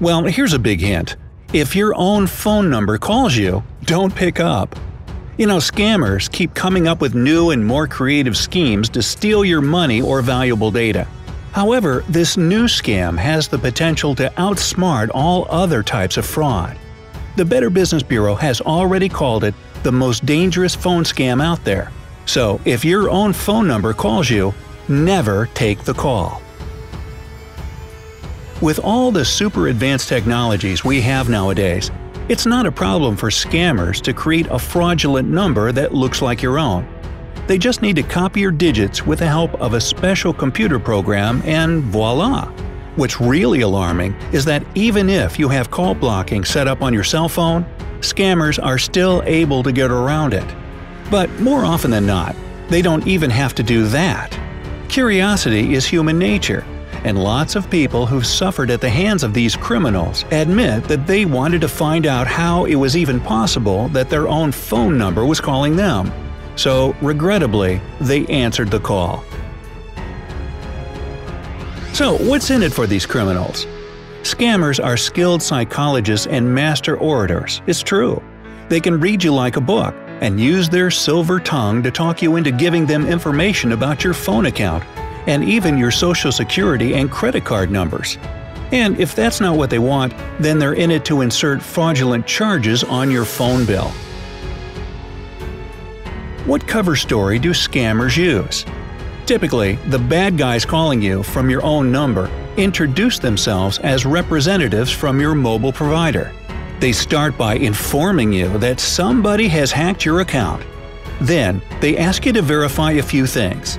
Well, here's a big hint. If your own phone number calls you, don't pick up. You know, scammers keep coming up with new and more creative schemes to steal your money or valuable data. However, this new scam has the potential to outsmart all other types of fraud. The Better Business Bureau has already called it the most dangerous phone scam out there. So, if your own phone number calls you, never take the call. With all the super advanced technologies we have nowadays, it's not a problem for scammers to create a fraudulent number that looks like your own. They just need to copy your digits with the help of a special computer program, and voila! What's really alarming is that even if you have call blocking set up on your cell phone, scammers are still able to get around it. But more often than not, they don't even have to do that. Curiosity is human nature, and lots of people who've suffered at the hands of these criminals admit that they wanted to find out how it was even possible that their own phone number was calling them. So, regrettably, they answered the call. So, what's in it for these criminals? Scammers are skilled psychologists and master orators, it's true. They can read you like a book and use their silver tongue to talk you into giving them information about your phone account and even your social security and credit card numbers. And if that's not what they want, then they're in it to insert fraudulent charges on your phone bill. What cover story do scammers use? Typically, the bad guys calling you from your own number introduce themselves as representatives from your mobile provider. They start by informing you that somebody has hacked your account. Then, they ask you to verify a few things.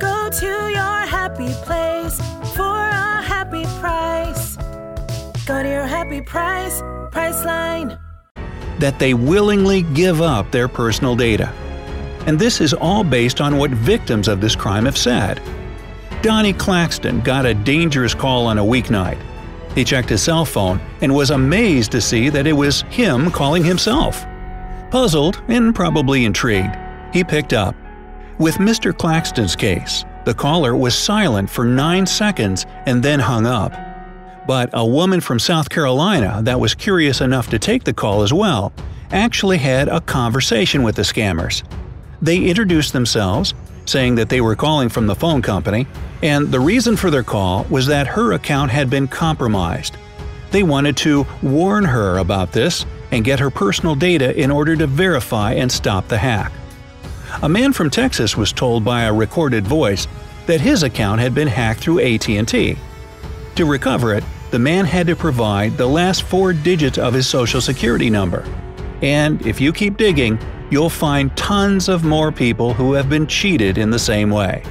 Go to your happy place for a happy price. Go to your happy price, Priceline. That they willingly give up their personal data. And this is all based on what victims of this crime have said. Donnie Claxton got a dangerous call on a weeknight. He checked his cell phone and was amazed to see that it was him calling himself. Puzzled and probably intrigued, he picked up. With Mr. Claxton's case, the caller was silent for 9 seconds and then hung up. But a woman from South Carolina that was curious enough to take the call as well actually had a conversation with the scammers. They introduced themselves, saying that they were calling from the phone company, and the reason for their call was that her account had been compromised. They wanted to warn her about this and get her personal data in order to verify and stop the hack. A man from Texas was told by a recorded voice that his account had been hacked through AT&T. To recover it, the man had to provide the last 4 digits of his social security number. And if you keep digging, you'll find tons of more people who have been cheated in the same way.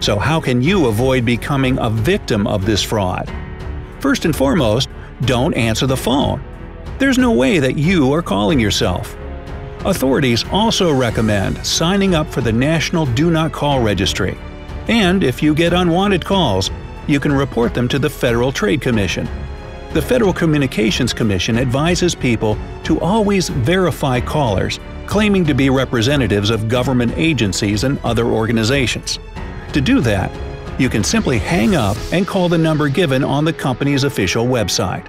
So how can you avoid becoming a victim of this fraud? First and foremost, don't answer the phone. There's no way that you are calling yourself. Authorities also recommend signing up for the National Do Not Call Registry. And if you get unwanted calls, you can report them to the Federal Trade Commission. The Federal Communications Commission advises people to always verify callers claiming to be representatives of government agencies and other organizations. To do that, you can simply hang up and call the number given on the company's official website.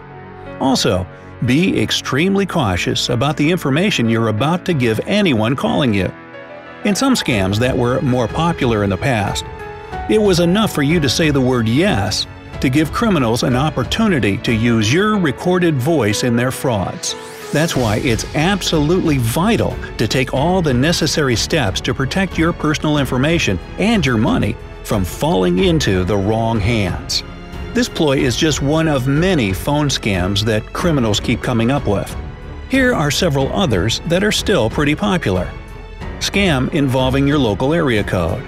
Also, be extremely cautious about the information you're about to give anyone calling you. In some scams that were more popular in the past, it was enough for you to say the word yes to give criminals an opportunity to use your recorded voice in their frauds. That's why it's absolutely vital to take all the necessary steps to protect your personal information and your money from falling into the wrong hands. This ploy is just one of many phone scams that criminals keep coming up with. Here are several others that are still pretty popular. Scam involving your local area code.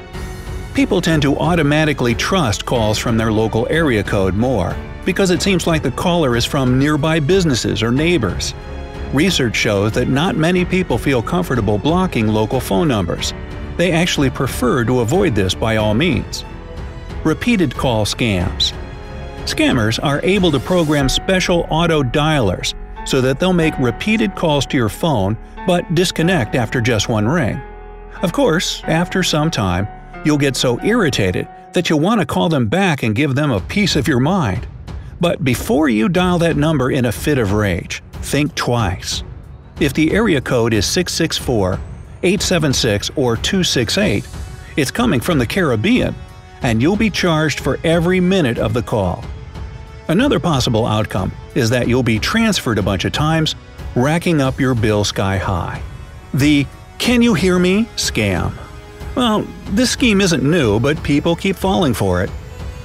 People tend to automatically trust calls from their local area code more, because it seems like the caller is from nearby businesses or neighbors. Research shows that not many people feel comfortable blocking local phone numbers. They actually prefer to avoid this by all means. Repeated call scams. Scammers are able to program special auto-dialers so that they'll make repeated calls to your phone but disconnect after just one ring. Of course, after some time, you'll get so irritated that you'll want to call them back and give them a piece of your mind. But before you dial that number in a fit of rage, think twice. If the area code is 664, 876, or 268, it's coming from the Caribbean, and you'll be charged for every minute of the call. Another possible outcome is that you'll be transferred a bunch of times, racking up your bill sky high. The "Can you hear me?" scam. Well, this scheme isn't new, but people keep falling for it.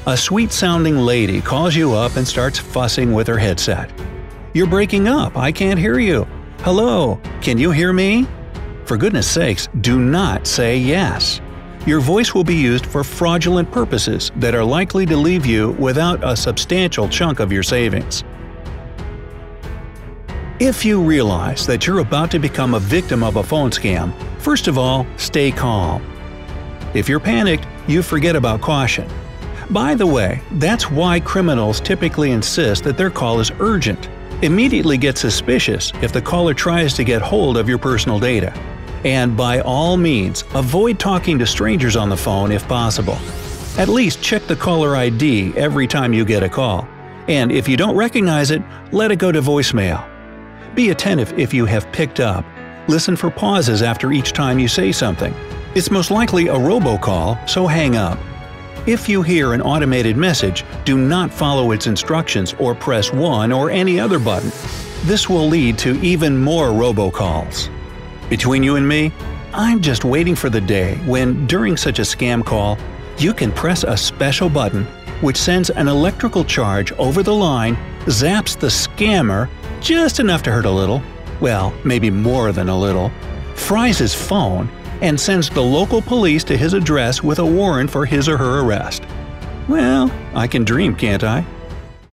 A sweet-sounding lady calls you up and starts fussing with her headset. "You're breaking up. I can't hear you. Hello, can you hear me?" For goodness sakes, do not say yes. Your voice will be used for fraudulent purposes that are likely to leave you without a substantial chunk of your savings. If you realize that you're about to become a victim of a phone scam, first of all, stay calm. If you're panicked, you forget about caution. By the way, that's why criminals typically insist that their call is urgent. Immediately get suspicious if the caller tries to get hold of your personal data. And by all means, avoid talking to strangers on the phone if possible. At least check the caller ID every time you get a call. And if you don't recognize it, let it go to voicemail. Be attentive if you have picked up. Listen for pauses after each time you say something. It's most likely a robocall, so hang up. If you hear an automated message, do not follow its instructions or press 1 or any other button. This will lead to even more robocalls. Between you and me, I'm just waiting for the day when, during such a scam call, you can press a special button which sends an electrical charge over the line, zaps the scammer just enough to hurt a little, well, maybe more than a little, fries his phone, and sends the local police to his address with a warrant for his or her arrest. Well, I can dream, can't I?